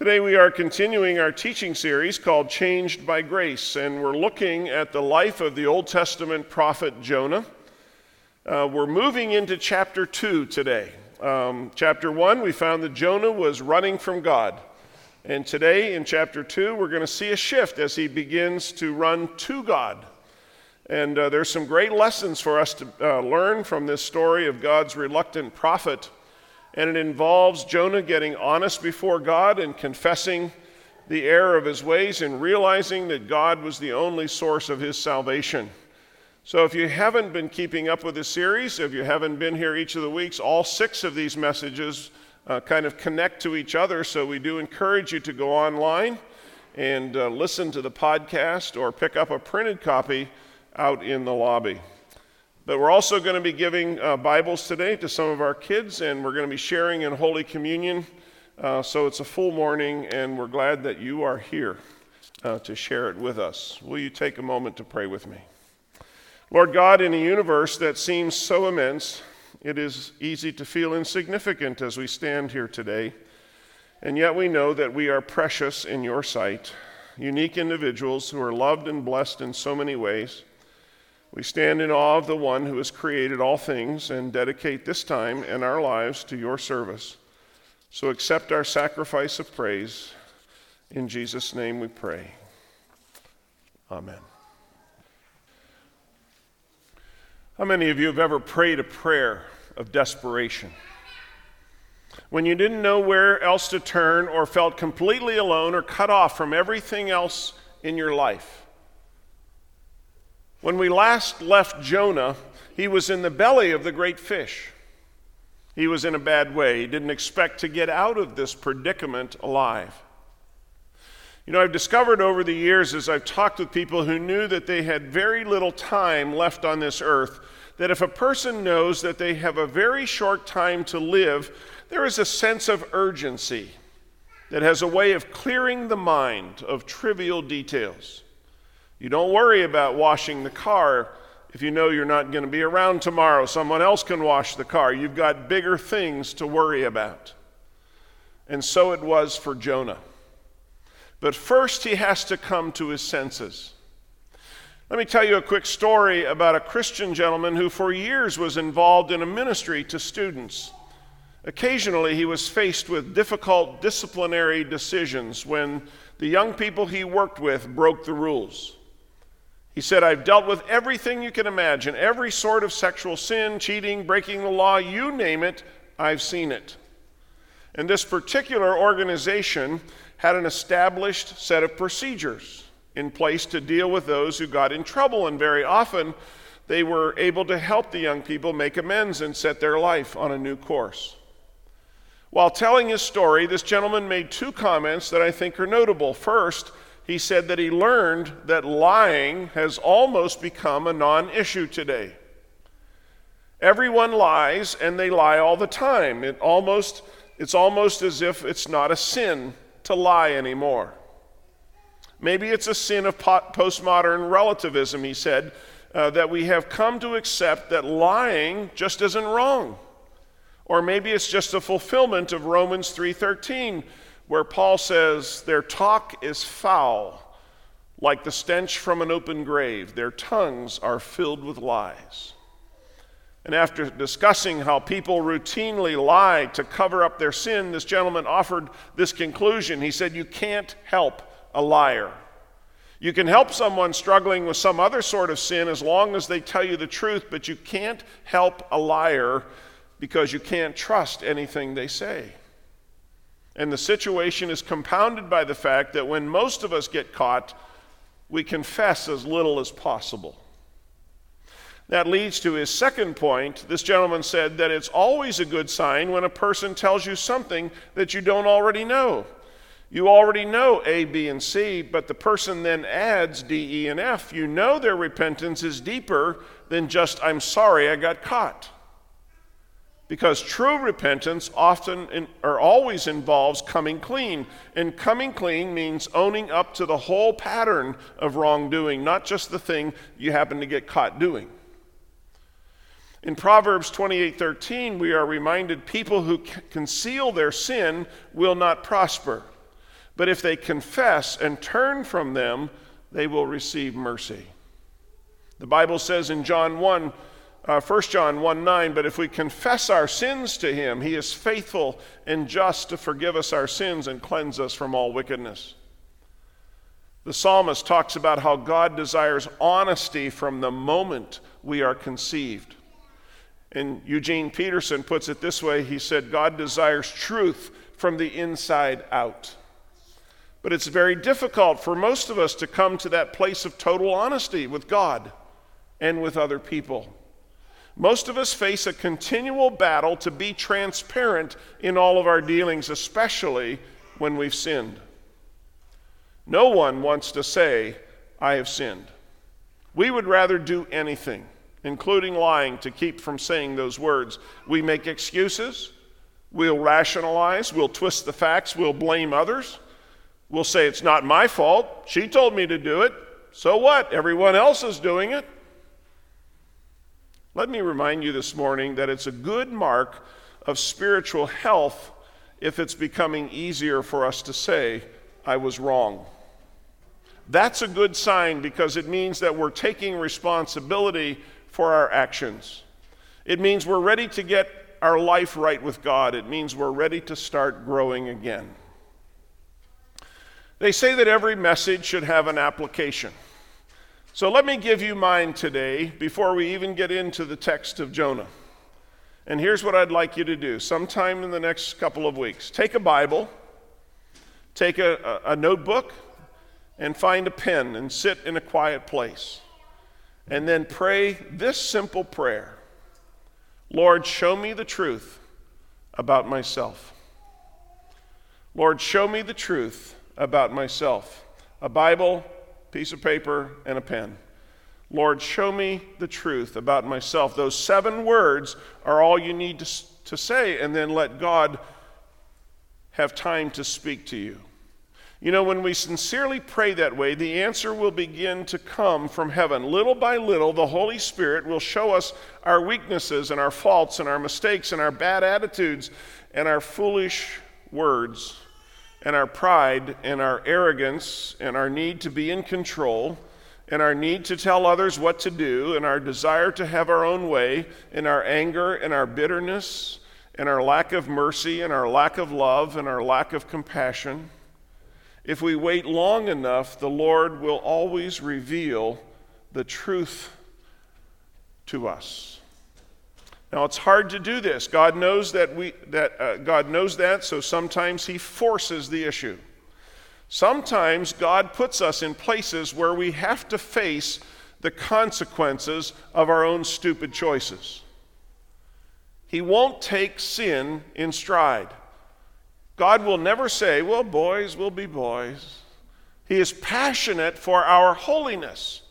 Today we are continuing our teaching series called Changed by Grace, and we're looking at the life of the Old Testament prophet Jonah. We're moving into chapter 2 today. Chapter 1, we found that Jonah was running from God. And today in chapter 2, we're going to see a shift as he begins to run to God. And there's some great lessons for us to learn from this story of God's reluctant prophet. And it involves Jonah getting honest before God and confessing the error of his ways and realizing that God was the only source of his salvation. So if you haven't been keeping up with this series, if you haven't been here each of the weeks, all six of these messages kind of connect to each other. So we do encourage you to go online and listen to the podcast or pick up a printed copy out in the lobby. But we're also going to be giving Bibles today to some of our kids, and we're going to be sharing in Holy Communion. So it's a full morning, and we're glad that you are here to share it with us. Will you take a moment to pray with me? Lord God, in a universe that seems so immense, it is easy to feel insignificant as we stand here today. And yet we know that we are precious in your sight, unique individuals who are loved and blessed in so many ways. We stand in awe of the one who has created all things and dedicate this time and our lives to your service. So accept our sacrifice of praise. In Jesus' name we pray. Amen. How many of you have ever prayed a prayer of desperation? When you didn't know where else to turn or felt completely alone or cut off from everything else in your life? When we last left Jonah, he was in the belly of the great fish. He was in a bad way. He didn't expect to get out of this predicament alive. You know, I've discovered over the years as I've talked with people who knew that they had very little time left on this earth, that if a person knows that they have a very short time to live, there is a sense of urgency that has a way of clearing the mind of trivial details. You don't worry about washing the car if you know you're not going to be around tomorrow. Someone else can wash the car. You've got bigger things to worry about. And so it was for Jonah. But first he has to come to his senses. Let me tell you a quick story about a Christian gentleman who for years was involved in a ministry to students. Occasionally he was faced with difficult disciplinary decisions when the young people he worked with broke the rules. He said, "I've dealt with everything you can imagine, every sort of sexual sin, cheating, breaking the law, you name it, I've seen it." And this particular organization had an established set of procedures in place to deal with those who got in trouble, and very often they were able to help the young people make amends and set their life on a new course. While telling his story, this gentleman made two comments that I think are notable. First, he said that he learned that lying has almost become a non-issue today. Everyone lies, and they lie all the time. It's almost as if it's not a sin to lie anymore. Maybe it's a sin of postmodern relativism, he said, that we have come to accept that lying just isn't wrong. Or maybe it's just a fulfillment of Romans 3:13, where Paul says, "Their talk is foul, like the stench from an open grave. Their tongues are filled with lies." And after discussing how people routinely lie to cover up their sin, this gentleman offered this conclusion. He said, "You can't help a liar. You can help someone struggling with some other sort of sin as long as they tell you the truth, but you can't help a liar, because you can't trust anything they say." And the situation is compounded by the fact that when most of us get caught, we confess as little as possible. That leads to his second point. This gentleman said that it's always a good sign when a person tells you something that you don't already know. You already know A, B, and C, but the person then adds D, E, and F. You know their repentance is deeper than just, "I'm sorry I got caught." Because true repentance always involves coming clean. And coming clean means owning up to the whole pattern of wrongdoing, not just the thing you happen to get caught doing. In Proverbs 28:13, we are reminded people who conceal their sin will not prosper. But if they confess and turn from them, they will receive mercy. The Bible says in 1 John 1:9, but if we confess our sins to him, he is faithful and just to forgive us our sins and cleanse us from all wickedness. The psalmist talks about how God desires honesty from the moment we are conceived. And Eugene Peterson puts it this way. He said, God desires truth from the inside out. But it's very difficult for most of us to come to that place of total honesty with God and with other people. Most of us face a continual battle to be transparent in all of our dealings, especially when we've sinned. No one wants to say, I have sinned. We would rather do anything, including lying, to keep from saying those words. We make excuses, we'll rationalize, we'll twist the facts, we'll blame others. We'll say, it's not my fault. She told me to do it. So what? Everyone else is doing it. Let me remind you this morning that it's a good mark of spiritual health if it's becoming easier for us to say, I was wrong. That's a good sign because it means that we're taking responsibility for our actions. It means we're ready to get our life right with God. It means we're ready to start growing again. They say that every message should have an application. So let me give you mine today before we even get into the text of Jonah. And here's what I'd like you to do sometime in the next couple of weeks. Take a Bible, take a notebook, and find a pen and sit in a quiet place. And then pray this simple prayer. Lord, show me the truth about myself. Lord, show me the truth about myself. A Bible, piece of paper, and a pen. Lord, show me the truth about myself. Those 7 words are all you need to say, and then let God have time to speak to you. You know, when we sincerely pray that way, the answer will begin to come from heaven. Little by little, the Holy Spirit will show us our weaknesses and our faults and our mistakes and our bad attitudes and our foolish words and our pride and our arrogance and our need to be in control and our need to tell others what to do and our desire to have our own way and our anger and our bitterness and our lack of mercy and our lack of love and our lack of compassion. If we wait long enough, the Lord will always reveal the truth to us. Now, it's hard to do this. God knows that so sometimes he forces the issue. Sometimes God puts us in places where we have to face the consequences of our own stupid choices. He won't take sin in stride. God will never say, well, boys will be boys. He is passionate for our holiness.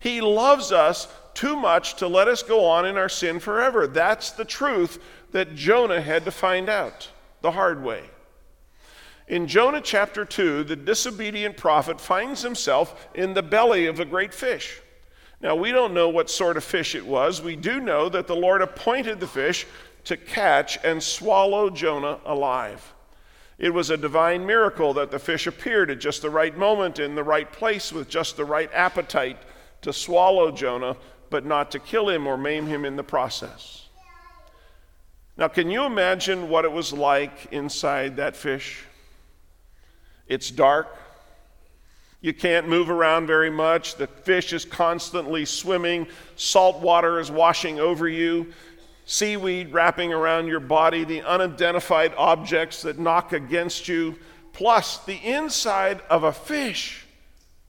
He loves us too much to let us go on in our sin forever. That's the truth that Jonah had to find out the hard way. In Jonah chapter 2, the disobedient prophet finds himself in the belly of a great fish. Now, we don't know what sort of fish it was. We do know that the Lord appointed the fish to catch and swallow Jonah alive. It was a divine miracle that the fish appeared at just the right moment in the right place with just the right appetite to swallow Jonah, but not to kill him or maim him in the process. Now, can you imagine what it was like inside that fish? It's dark. You can't move around very much. The fish is constantly swimming. Salt water is washing over you. Seaweed wrapping around your body. The unidentified objects that knock against you. Plus, the inside of a fish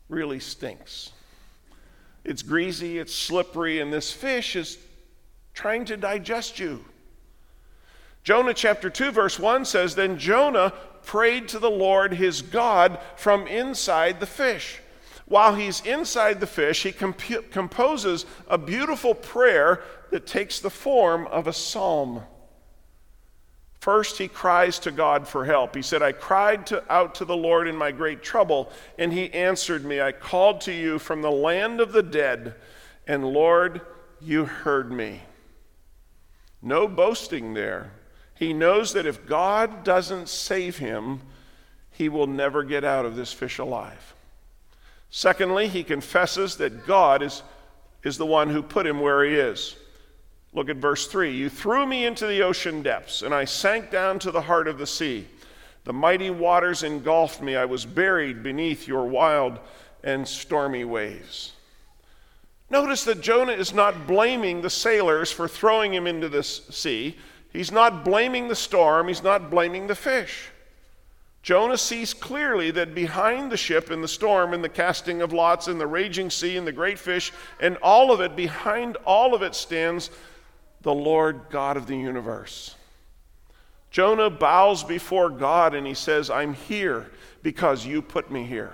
really stinks. It's greasy, it's slippery, and this fish is trying to digest you. Jonah chapter 2, verse 1 says, then Jonah prayed to the Lord his God from inside the fish. While he's inside the fish, he composes a beautiful prayer that takes the form of a psalm. First, he cries to God for help. He said, I cried out to the Lord in my great trouble, and he answered me. I called to you from the land of the dead, and Lord, you heard me. No boasting there. He knows that if God doesn't save him, he will never get out of this fish alive. Secondly, he confesses that God is the one who put him where he is. Look at verse 3. You threw me into the ocean depths, and I sank down to the heart of the sea. The mighty waters engulfed me. I was buried beneath your wild and stormy waves. Notice that Jonah is not blaming the sailors for throwing him into this sea. He's not blaming the storm. He's not blaming the fish. Jonah sees clearly that behind the ship and the storm and the casting of lots and the raging sea and the great fish and all of it, behind all of it stands the Lord God of the universe. Jonah bows before God and he says, I'm here because you put me here.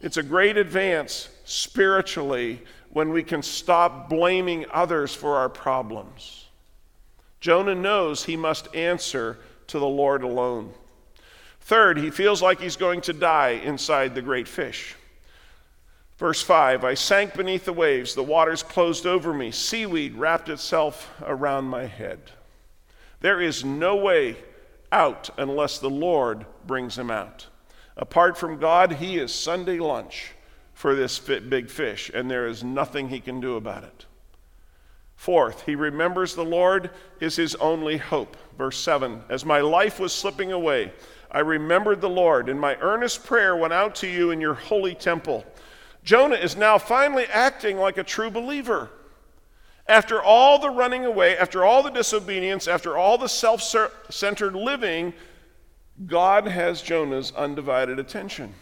It's a great advance spiritually when we can stop blaming others for our problems. Jonah knows he must answer to the Lord alone. Third, he feels like he's going to die inside the great fish. Verse 5, I sank beneath the waves, the waters closed over me, seaweed wrapped itself around my head. There is no way out unless the Lord brings him out. Apart from God, he is Sunday lunch for this big fish, and there is nothing he can do about it. Fourth, he remembers the Lord is his only hope. Verse 7, as my life was slipping away, I remembered the Lord, and my earnest prayer went out to you in your holy temple. Jonah is now finally acting like a true believer. After all the running away, after all the disobedience, after all the self-centered living, God has Jonah's undivided attention.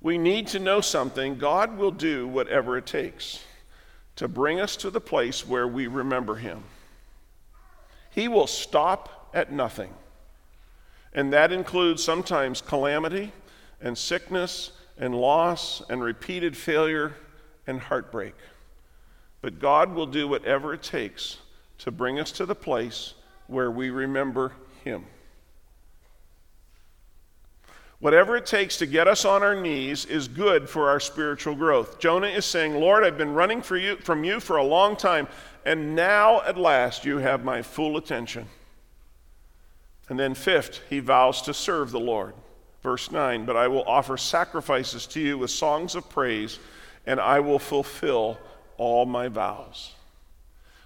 We need to know something. God will do whatever it takes to bring us to the place where we remember him. He will stop at nothing. And that includes sometimes calamity and sickness and loss and repeated failure and heartbreak. But God will do whatever it takes to bring us to the place where we remember him. Whatever it takes to get us on our knees is good for our spiritual growth. Jonah is saying, Lord, I've been running from you for a long time, and now at last you have my full attention. And then fifth, he vows to serve the Lord. Verse 9, but I will offer sacrifices to you with songs of praise, and I will fulfill all my vows.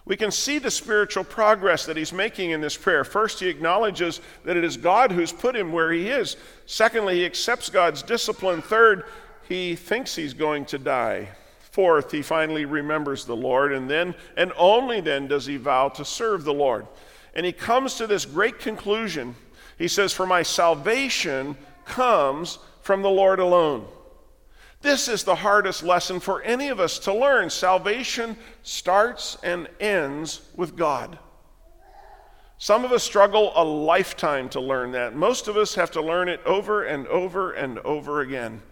We can see the spiritual progress that he's making in this prayer. First, he acknowledges that it is God who's put him where he is. Secondly, he accepts God's discipline. Third, he thinks he's going to die. Fourth, he finally remembers the Lord, and then, and only then, does he vow to serve the Lord. And he comes to this great conclusion. He says, for my salvation comes from the Lord alone. This is the hardest lesson for any of us to learn. Salvation starts and ends with God. Some of us struggle a lifetime to learn that. Most of us have to learn it over and over and over again.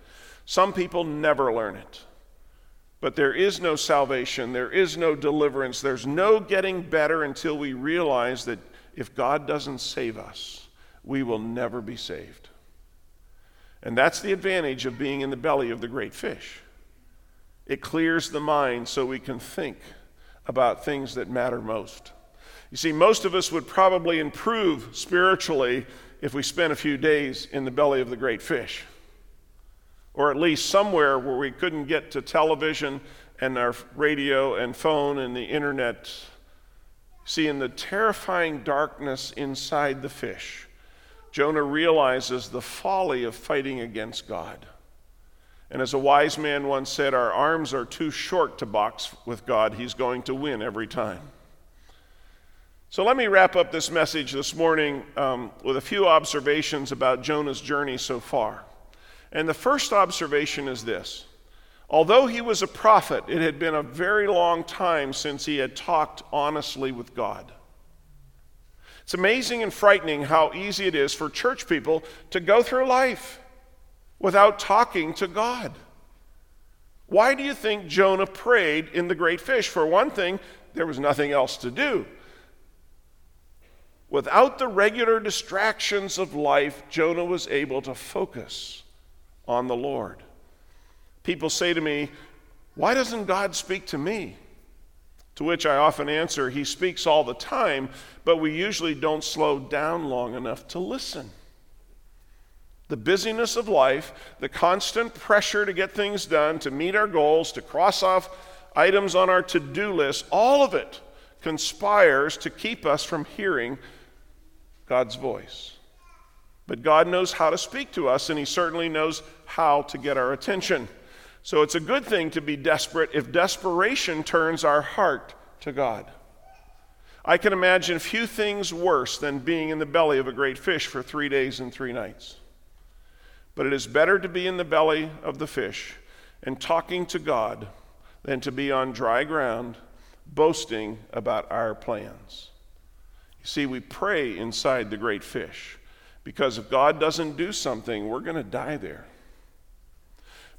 Some people never learn it. But there is no salvation, there is no deliverance, there's no getting better until we realize that if God doesn't save us, we will never be saved. And that's the advantage of being in the belly of the great fish. It clears the mind so we can think about things that matter most. You see, most of us would probably improve spiritually if we spent a few days in the belly of the great fish, or at least somewhere where we couldn't get to television and our radio and phone and the internet. See, in the terrifying darkness inside the fish, Jonah realizes the folly of fighting against God. And as a wise man once said, our arms are too short to box with God. He's going to win every time. So let me wrap up this message this morning with a few observations about Jonah's journey so far. And the first observation is this. Although he was a prophet, it had been a very long time since he had talked honestly with God. It's amazing and frightening how easy it is for church people to go through life without talking to God. Why do you think Jonah prayed in the great fish? For one thing, there was nothing else to do. Without the regular distractions of life, Jonah was able to focus on the Lord. People say to me, why doesn't God speak to me? To which I often answer, he speaks all the time, but we usually don't slow down long enough to listen. The busyness of life, the constant pressure to get things done, to meet our goals, to cross off items on our to-do list, all of it conspires to keep us from hearing God's voice. But God knows how to speak to us, and he certainly knows how to get our attention. So it's a good thing to be desperate if desperation turns our heart to God. I can imagine few things worse than being in the belly of a great fish for 3 days and 3 nights. But it is better to be in the belly of the fish and talking to God than to be on dry ground boasting about our plans. You see, we pray inside the great fish, because if God doesn't do something, we're going to die there.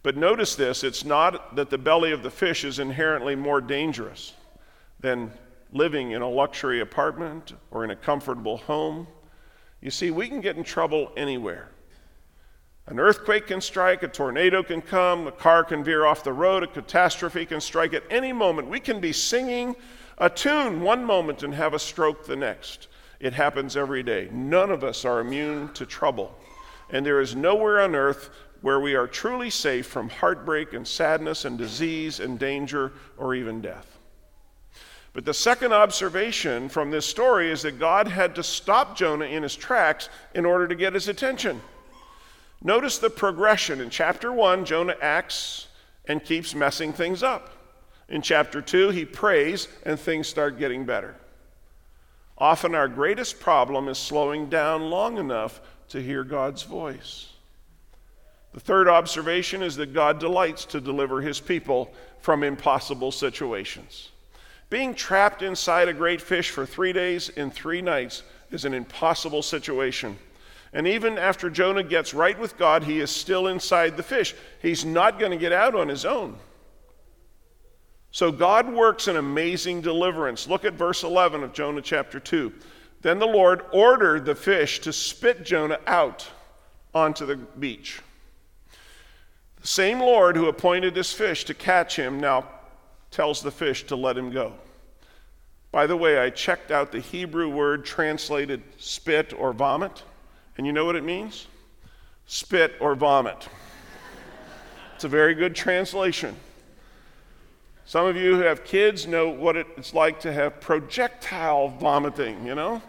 But notice this, it's not that the belly of the fish is inherently more dangerous than living in a luxury apartment or in a comfortable home. You see, we can get in trouble anywhere. An earthquake can strike, a tornado can come, a car can veer off the road, a catastrophe can strike at any moment. We can be singing a tune one moment and have a stroke the next. It happens every day. None of us are immune to trouble. And there is nowhere on earth where we are truly safe from heartbreak and sadness and disease and danger or even death. But the second observation from this story is that God had to stop Jonah in his tracks in order to get his attention. Notice the progression. In chapter 1, Jonah acts and keeps messing things up. In chapter 2, he prays and things start getting better. Often our greatest problem is slowing down long enough to hear God's voice. The third observation is that God delights to deliver his people from impossible situations. Being trapped inside a great fish for 3 days and 3 nights is an impossible situation. And even after Jonah gets right with God, he is still inside the fish. He's not going to get out on his own. So God works an amazing deliverance. Look at verse 11 of Jonah chapter 2. Then the Lord ordered the fish to spit Jonah out onto the beach. The same Lord who appointed this fish to catch him now tells the fish to let him go. By the way, I checked out the Hebrew word translated spit or vomit, and you know what it means? Spit or vomit. It's a very good translation. Some of you who have kids know what it's like to have projectile vomiting, you know?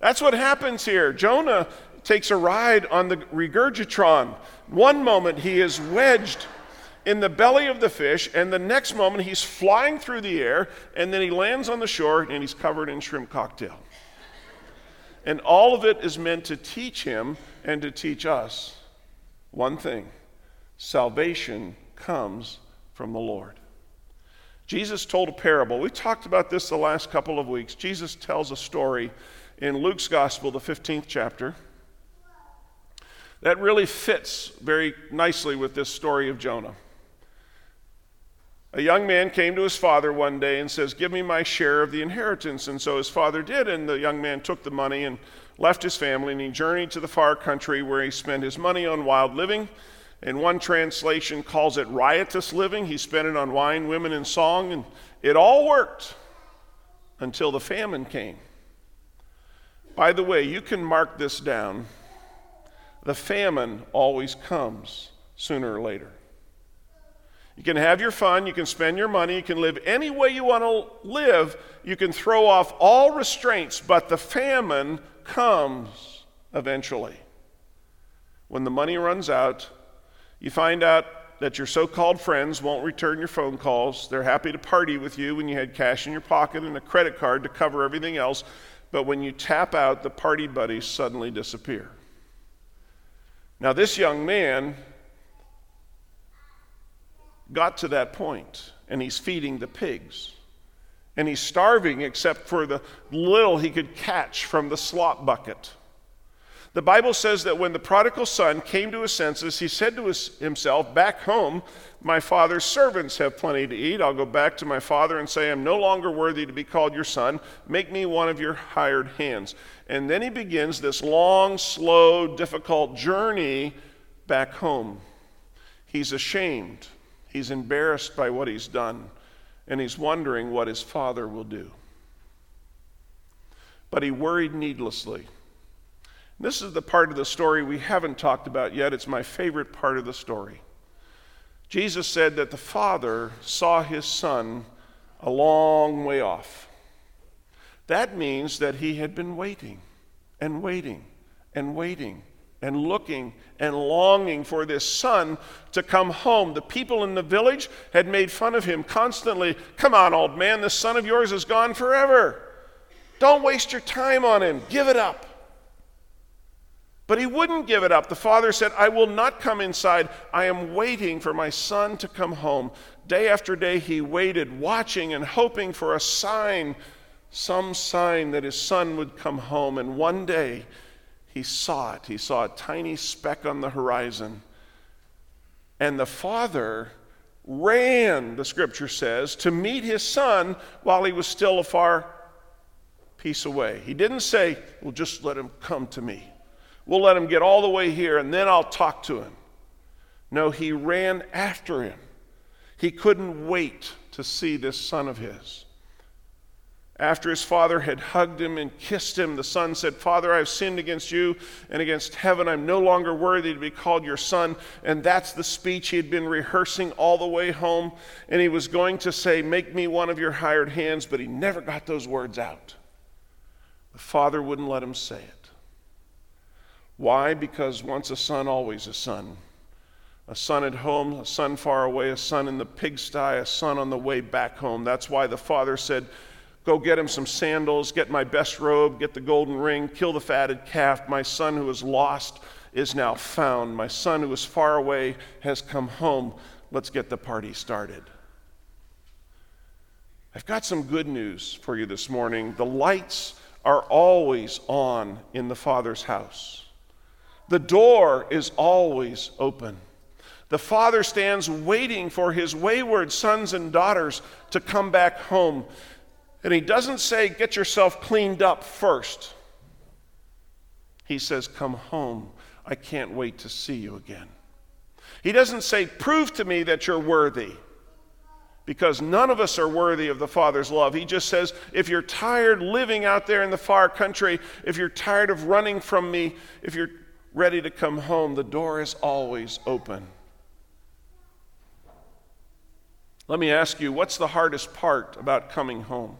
That's what happens here. Jonah takes a ride on the regurgitron. One moment he is wedged in the belly of the fish, and the next moment he's flying through the air, and then he lands on the shore, and he's covered in shrimp cocktail. And all of it is meant to teach him and to teach us one thing: salvation comes from the Lord. Jesus told a parable. We talked about this the last couple of weeks. Jesus tells a story in Luke's Gospel, the 15th chapter, that really fits very nicely with this story of Jonah. A young man came to his father one day and says, "Give me my share of the inheritance." And so his father did, and the young man took the money and left his family, and he journeyed to the far country where he spent his money on wild living. And one translation calls it riotous living. He spent it on wine, women, and song, and it all worked until the famine came. By the way, you can mark this down. The famine always comes sooner or later. You can have your fun, you can spend your money, you can live any way you want to live, you can throw off all restraints, but the famine comes eventually. When the money runs out, you find out that your so-called friends won't return your phone calls. They're happy to party with you when you had cash in your pocket and a credit card to cover everything else. But when you tap out, the party buddies suddenly disappear. Now, this young man got to that point, and he's feeding the pigs. And he's starving except for the little he could catch from the slop bucket. The Bible says that when the prodigal son came to his senses, he said to himself, "Back home, my father's servants have plenty to eat. I'll go back to my father and say, I'm no longer worthy to be called your son. Make me one of your hired hands." And then he begins this long, slow, difficult journey back home. He's ashamed. He's embarrassed by what he's done. And he's wondering what his father will do. But he worried needlessly. This is the part of the story we haven't talked about yet. It's my favorite part of the story. Jesus said that the Father saw his Son a long way off. That means that he had been waiting and waiting and waiting and looking and longing for this son to come home. The people in the village had made fun of him constantly. Come on, old man, this son of yours is gone forever. Don't waste your time on him. Give it up. But he wouldn't give it up. The father said, I will not come inside. I am waiting for my son to come home. Day after day he waited, watching and hoping for a sign, some sign that his son would come home. And one day he saw it. He saw a tiny speck on the horizon. And the father ran, the scripture says, to meet his son while he was still a far piece away. He didn't say, well, just let him come to me. We'll let him get all the way here and then I'll talk to him. No, he ran after him. He couldn't wait to see this son of his. After his father had hugged him and kissed him, the son said, Father, I have sinned against you and against heaven. I'm no longer worthy to be called your son. And that's the speech he had been rehearsing all the way home. And he was going to say, make me one of your hired hands, but he never got those words out. The father wouldn't let him say it. Why? Because once a son, always a son. A son at home, a son far away, a son in the pigsty, a son on the way back home. That's why the father said, go get him some sandals, get my best robe, get the golden ring, kill the fatted calf. My son who was lost is now found. My son who was far away has come home. Let's get the party started. I've got some good news for you this morning. The lights are always on in the Father's house. The door is always open. The Father stands waiting for his wayward sons and daughters to come back home. And he doesn't say, get yourself cleaned up first. He says, come home. I can't wait to see you again. He doesn't say, prove to me that you're worthy, because none of us are worthy of the Father's love. He just says, if you're tired living out there in the far country, if you're tired of running from me, if you're ready to come home, the door is always open. Let me ask you, what's the hardest part about coming home?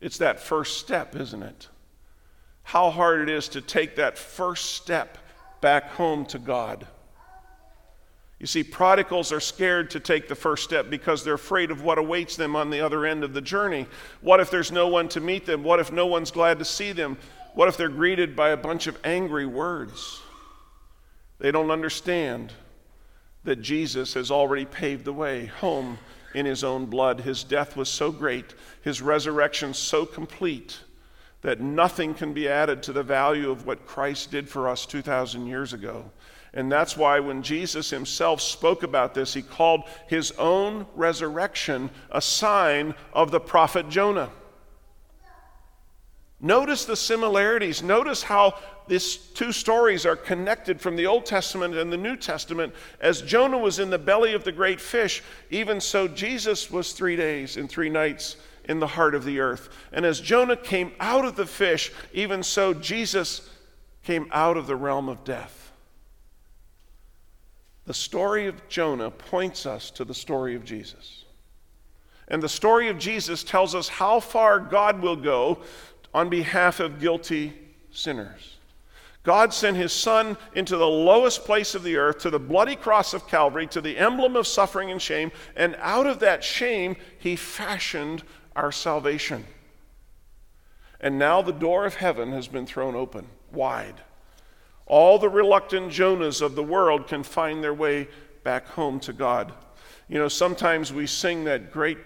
It's that first step, isn't it? How hard it is to take that first step back home to God. You see, prodigals are scared to take the first step because they're afraid of what awaits them on the other end of the journey. What if there's no one to meet them? What if no one's glad to see them? What if they're greeted by a bunch of angry words? They don't understand that Jesus has already paved the way home in his own blood. His death was so great, his resurrection so complete, that nothing can be added to the value of what Christ did for us 2,000 years ago. And that's why when Jesus himself spoke about this, he called his own resurrection a sign of the prophet Jonah. Notice the similarities. Notice how these two stories are connected from the Old Testament and the New Testament. As Jonah was in the belly of the great fish, even so Jesus was 3 days and 3 nights in the heart of the earth. And as Jonah came out of the fish, even so Jesus came out of the realm of death. The story of Jonah points us to the story of Jesus. And the story of Jesus tells us how far God will go on behalf of guilty sinners. God sent his son into the lowest place of the earth, to the bloody cross of Calvary, to the emblem of suffering and shame, and out of that shame, he fashioned our salvation. And now the door of heaven has been thrown open, wide. All the reluctant Jonahs of the world can find their way back home to God. You know, sometimes we sing that great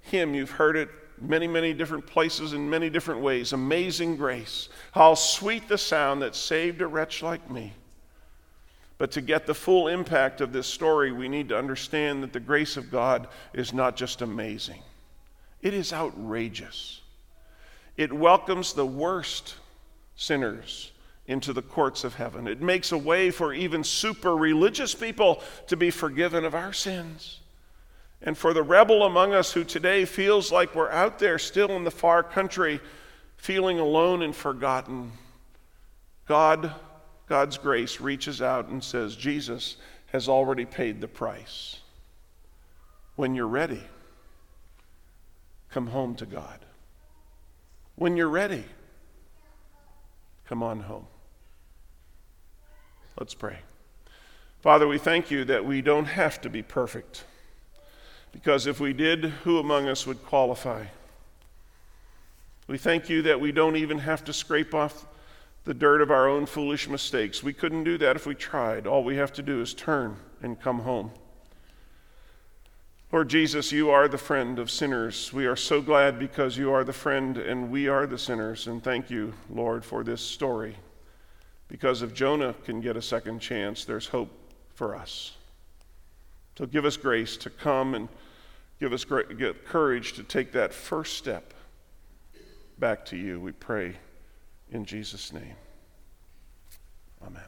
hymn, you've heard it, many, many different places in many different ways. Amazing grace. How sweet the sound that saved a wretch like me. But to get the full impact of this story, we need to understand that the grace of God is not just amazing. It is outrageous. It welcomes the worst sinners into the courts of heaven. It makes a way for even super religious people to be forgiven of our sins. And for the rebel among us who today feels like we're out there still in the far country, feeling alone and forgotten, God's grace reaches out and says, Jesus has already paid the price. When you're ready, come home to God. When you're ready, come on home. Let's pray. Father, we thank you that we don't have to be perfect, because if we did, who among us would qualify? We thank you that we don't even have to scrape off the dirt of our own foolish mistakes. We couldn't do that if we tried. All we have to do is turn and come home. Lord Jesus, you are the friend of sinners. We are so glad because you are the friend and we are the sinners. And thank you, Lord, for this story. Because if Jonah can get a second chance, there's hope for us. So give us grace to come and give us courage to take that first step back to you, we pray in Jesus' name. Amen.